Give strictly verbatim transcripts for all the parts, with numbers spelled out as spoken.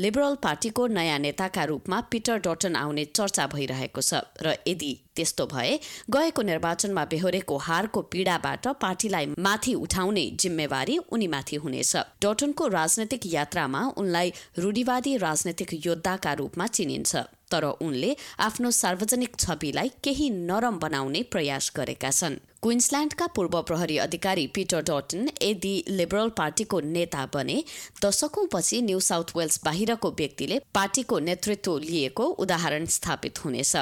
Liberal पार्टीको नयाँ नेताका रूपमा पीटर डटन आउने चर्चा भइरहेको छ र यदि त्यस्तो भए गएको निर्वाचनमा बेहोरेको हारको पीडाबाट पार्टीलाई माथि उठाउने जिम्मेवारी उनीमाथि हुनेछ। डटनको राजनैतिक यात्रामा उनलाई रूढिवादी राजनैतिक योद्धाका रूपमा चिनिन्छ, तर उनले आफ्नो सार्वजनिक छविलाई केही नरम बनाउने प्रयास गरेका छन्। क्वीन्सल्याण्डका पूर्व प्रहरी अधिकारी पीटर डटन यदि लिबरल पार्टीको नेता बने दशकौँपछि न्यू साउथ वेल्स बाहिरको व्यक्तिले पार्टीको नेतृत्व लिएको उदाहरण स्थापित हुनेछ।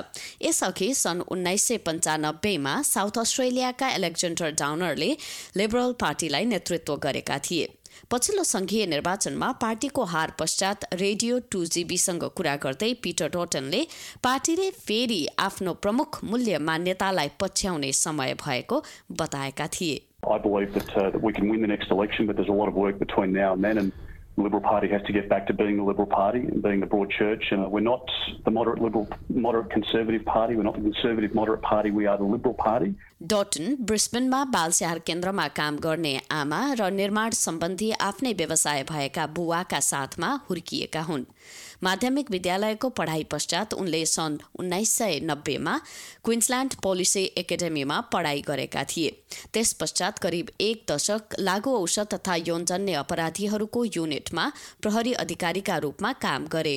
यसअघि सन् उन्नाइस सय पन्चानब्बेमा साउथ अस्ट्रेलियाका एलेक्जेन्डर डाउनरले लिबरल पार्टीलाई नेतृत्व गरेका थिए। पछिल्लो संघीय निर्वाचनमा पार्टीको हार पश्चात रेडियो टू जीबीसँग कुरा गर्दै पीटर डटनले पार्टीले फेरि आफ्नो प्रमुख मूल्य मान्यतालाई पछ्याउने समय भएको बताएका थिए। I believe that, uh, that we can win the next election, but there's a lot of work between now and then, and the Liberal Party has to get back to being the Liberal Party and being the broad church. And we're not the moderate liberal, moderate conservative party. We're not the conservative moderate party. We are the Liberal Party. Dutton ब्रिस्बेनमा बालस्याहार केन्द्रमा काम गर्ने आमा र निर्माण सम्बन्धी आफ्नै व्यवसाय भएका बुवाका साथमा हुर्किएका हुन्। माध्यमिक विद्यालयको पढाइ पश्चात उनले सन् उन्नाइस सय नब्बेमा क्वीन्सल्याण्ड पोलिसी एकाडेमीमा पढाइ गरेका थिए। त्यस पश्चात करिब एक दशक लागु औषध तथा यौनजन्य अपराधीहरूको युनिटमा प्रहरी अधिकारीका रूपमा काम गरे।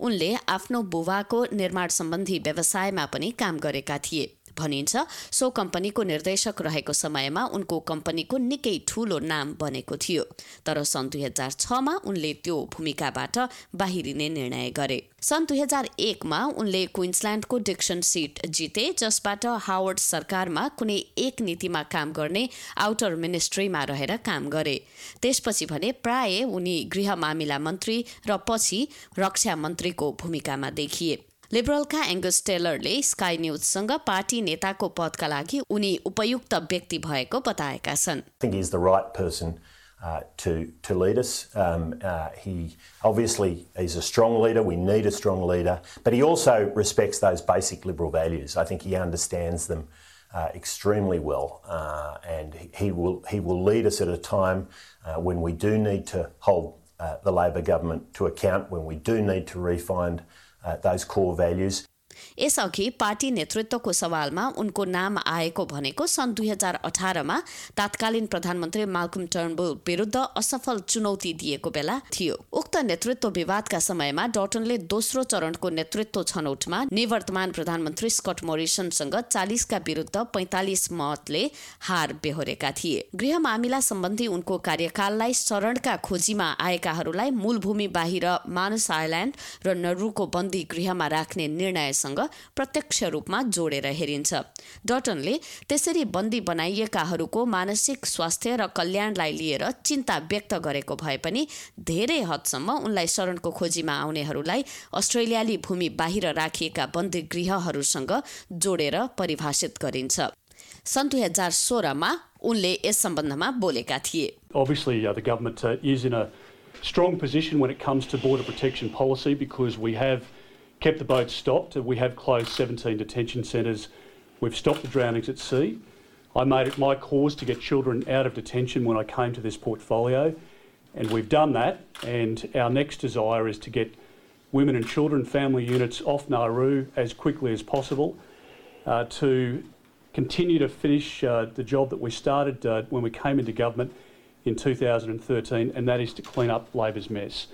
उनले आफ्नो बुवाको निर्माण सम्बन्धी व्यवसायमा पनि काम गरेका थिए। भनिन्छ सो कम्पनीको निर्देशक रहेको समयमा उनको कम्पनीको निकै ठूलो नाम बनेको थियो, तर सन् दुई हजार छमा उनले त्यो भूमिकाबाट बाहिरिने निर्णय गरे। सन् दुई हजार एकमा उनले क्वीन्सल्याण्डको डिक्सन सिट जिते, जसबाट हावर्ड सरकारमा कुनै एक नीतिमा काम गर्ने आउटर मिनिस्ट्रीमा रहेर काम गरे। त्यसपछि भने प्राय उनी गृह मामिला मन्त्री र पछि रक्षा मन्त्रीको भूमिकामा देखिए। लिबरलका एङ्गस टेलरले स्काई न्यूजसँग पार्टी नेताको पदका लागि उनी उपयुक्त व्यक्ति भएको बताएका छन्। I think he's the right person uh, to to lead us. Um, uh, he obviously is a strong leader. We need a strong leader, but he also respects those basic liberal values. I think he understands them uh, extremely well, uh, and he will he will lead us at a time uh, when we do need to hold uh, the Labor government to account, when we do need to refine those core values. यसअघि party नेतृत्वको सवालमा उनको नाम आएको भनेको सन् दुई हजार अठारमा तत्कालीन प्रधानमन्त्री माल्कम टर्नबुल विरुद्ध असफल चुनौती दिएको बेला थियो। उक्त नेतृत्व विवादका समयमा डटनले दोस्रो चरणको नेतृत्व छनौटमा निवर्तमान प्रधानमन्त्री स्कट मोरिसनसँग चालिसका विरुद्ध पैंतालिस मतले हार बेहोरेका थिए। गृह मामिला सम्बन्धी उनको कार्यकाललाई शरणका खोजीमा आएकाहरूलाई मूलभूमि बाहिर मानस आइल्याण्ड र नरुको बन्दी गृहमा राख्ने निर्णय प्रत्यक्ष रूपमा जोडेर हेरिन्छ। डटनले त्यसरी बन्दी बनाइएकाहरूको मानसिक स्वास्थ्य र कल्याणलाई लिएर चिन्ता व्यक्त गरेको भए पनि धेरै हदसम्म उनलाई शरणको खोजीमा आउनेहरूलाई अस्ट्रेलियाली भूमि बाहिर राखिएका बन्दी गृहहरूसँग जोडेर परिभाषित गरिन्छ। सन् दुई हजार सोह्रमा उनले यस सम्बन्धमा बोलेका थिए। Obviously, uh, the government uh, is in a strong position when it comes to border protection policy because we have kept the boats stopped. We have closed seventeen detention centres. We've stopped the drownings at sea. I made it my cause to get children out of detention when I came to this portfolio, and we've done that. And our next desire is to get women and children family units off Nauru as quickly as possible uh, to continue to finish uh, the job that we started uh, when we came into government in two thousand thirteen, and that is to clean up Labor's mess.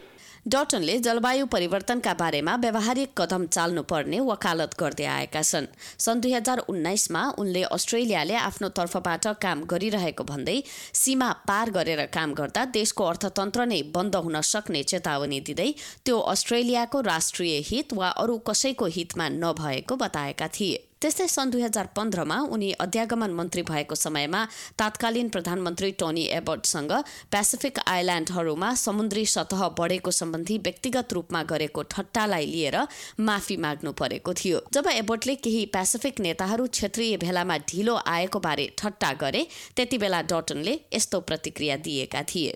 डटनले जलवायु परिवर्तनका बारेमा व्यावहारिक कदम चाल्नुपर्ने वकालत गर्दै आएका छन्। सन् दुई हजार उन्नाइसमा उनले अस्ट्रेलियाले आफ्नो तर्फबाट काम गरिरहेको भन्दै सीमा पार गरेर काम गर्दा देशको अर्थतन्त्र नै बन्द हुन सक्ने चेतावनी दिँदै त्यो अस्ट्रेलियाको राष्ट्रिय हित वा अरू कसैको हितमा नभएको बताएका थिए। त्यस्तै सन् दुई हजार पन्ध्रमा उनी अध्यागमन मन्त्री भएको समयमा तत्कालीन प्रधानमन्त्री टोनी एबटसँग पेसिफिक आइल्याण्डहरूमा समुद्री सतह बढेको सम्बन्धी व्यक्तिगत रूपमा गरेको ठट्टालाई लिएर माफी माग्नु परेको थियो। जब एबटले केही पेसिफिक नेताहरू क्षेत्रीय भेलामा ढिलो आएको बारे ठट्टा गरे त्यति बेला डटनले यस्तो प्रतिक्रिया दिएका थिए।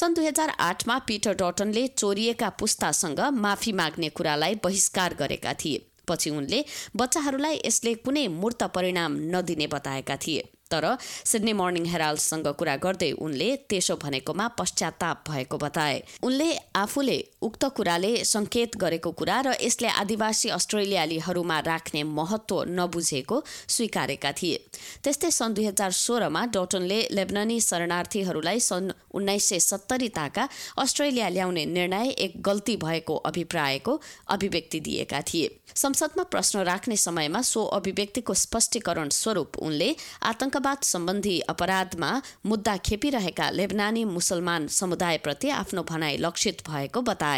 सन् दुई हजार आठमा पीटर डटनले चोरिएका पुस्तासँग माफी माग्ने कुरालाई बहिष्कार गरेका थिए। त्यसपछि उनले बच्चाहरूलाई यसले कुनै मूर्त परिणाम नदिने बताएका थिए तर सिडनी मर्निङ हेराल्डसँग कुरा गर्दै उनले त्यसो भनेकोमा पश्चाताप भएको बताए उनले आफूले उक्त कुराले संकेत गरेको कुरा र यसले आदिवासी अस्ट्रेलियालीहरुमा राख्ने महत्व नबुझेको स्वीकारेका थिए त्यस्तै सन् दुई हजार सोह्र मा डटनले लेबनानी शरणार्थीहरुलाई सन् उन्नाइस सय सत्तरी ताका अस्ट्रेलिया ल्याउने निर्णय एक गल्ती भएको अभिप्रायको अभिव्यक्ति दिएका थिए संसदमा प्रश्न राख्ने समयमा सो अभिव्यक्तिको स्पष्टीकरण स्वरूप उनले आतंकवाद सम्बन्धी अपराधमा मुद्दा खेपिरहेका लेबनानी मुसलमान समुदायप्रति आफ्नो भनाई लक्षित भएको बताए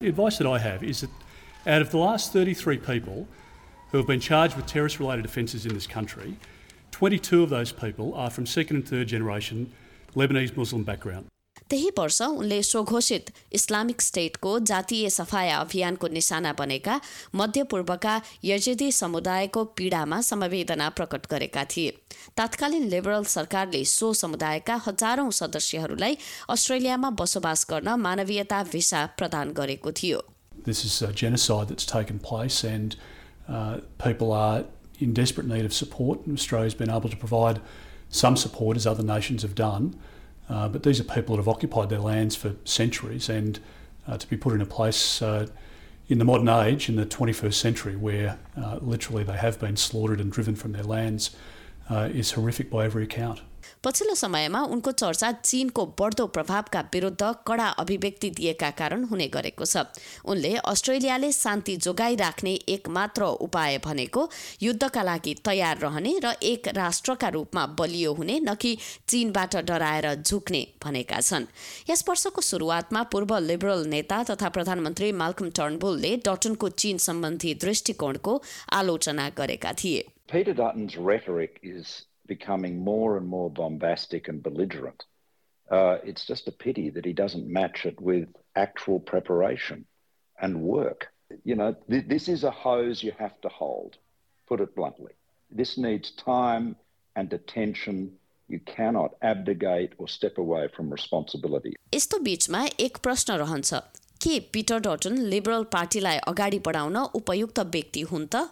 The advice that I have is that out of the last thirty-three people who have been charged with terrorist-related offences in this country, twenty-two of those people are from second and third generation Lebanese Muslim background. त्यही वर्ष उनले स्वघोषित Islamic स्टेटको जातीय सफाया अभियानको निशाना बनेका मध्यपूर्वका यजिदी समुदायको पीडामा समवेदना प्रकट गरेका थिए तत्कालीन लिबरल सरकारले सो समुदायका हजारौं सदस्यहरूलाई अस्ट्रेलियामा बसोबास गर्न मानवीयता भिसा प्रदान गरेको थियो This is a genocide that's taken place and uh, people are in desperate need of support and Australia's been able to provide some support as other nations have done. Uh, but these are people that have occupied their lands for centuries and uh, to be put in a place uh, in the modern age, in the twenty-first century, where uh, literally they have been slaughtered and driven from their lands uh, is horrific by every account. पछिल्लो समयमा उनको चर्चा चीनको बढ्दो प्रभावका विरुद्ध कडा अभिव्यक्ति दिएका कारण हुने गरेको छ उनले अस्ट्रेलियाले शान्ति जोगाइराख्ने एकमात्र उपाय भनेको युद्धका लागि तयार रहने र एक राष्ट्रका रूपमा बलियो हुने न कि चीनबाट डराएर झुक्ने भनेका छन् यस वर्षको सुरुवातमा पूर्व लिबरल नेता तथा प्रधानमन्त्री माल्कम टर्नबुलले डटनको चीन सम्बन्धी दृष्टिकोणको आलोचना गरेका थिए Peter Dutton's rhetoric is becoming more and more bombastic and belligerent. Uh, it's just a pity that he doesn't match it with actual preparation and work. You know, th- this is a hose you have to hold, put it bluntly. This needs time and attention. You cannot abdicate or step away from responsibility. यस्तो बीचमा एक प्रश्न रहन्छ के Peter Dutton liberal पार्टीलाई अगाडि बढाउन उपयुक्त व्यक्ति हुन् त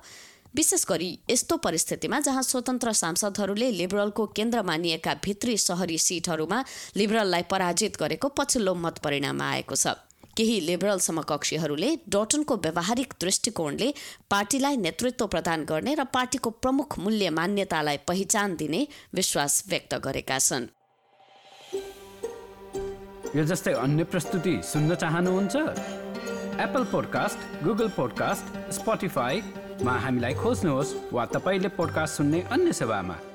विशेष गरी यस्तो परिस्थितिमा जहाँ स्वतन्त्र सांसदहरूले लिबरलको केन्द्र मानिएका भित्री शहरी सीटहरूमा लिबरललाई पराजित गरेको पछिल्लो मत परिणाम आएको छ केही लिबरल समकक्षीहरूले डटनको व्यवहारिक दृष्टिकोणले पार्टीलाई नेतृत्व प्रदान गर्ने र पार्टीको प्रमुख मूल्य मान्यतालाई पहिचान दिने विश्वास व्यक्त गरेका छन् यो जस्तै अन्य प्रस्तुति सुन्न चाहनुहुन्छ Apple podcast Google podcast Spotify मा हामीलाई खोज्नुहोस् वा तपाईले पोडकास्ट सुन्ने अन्य सेवामा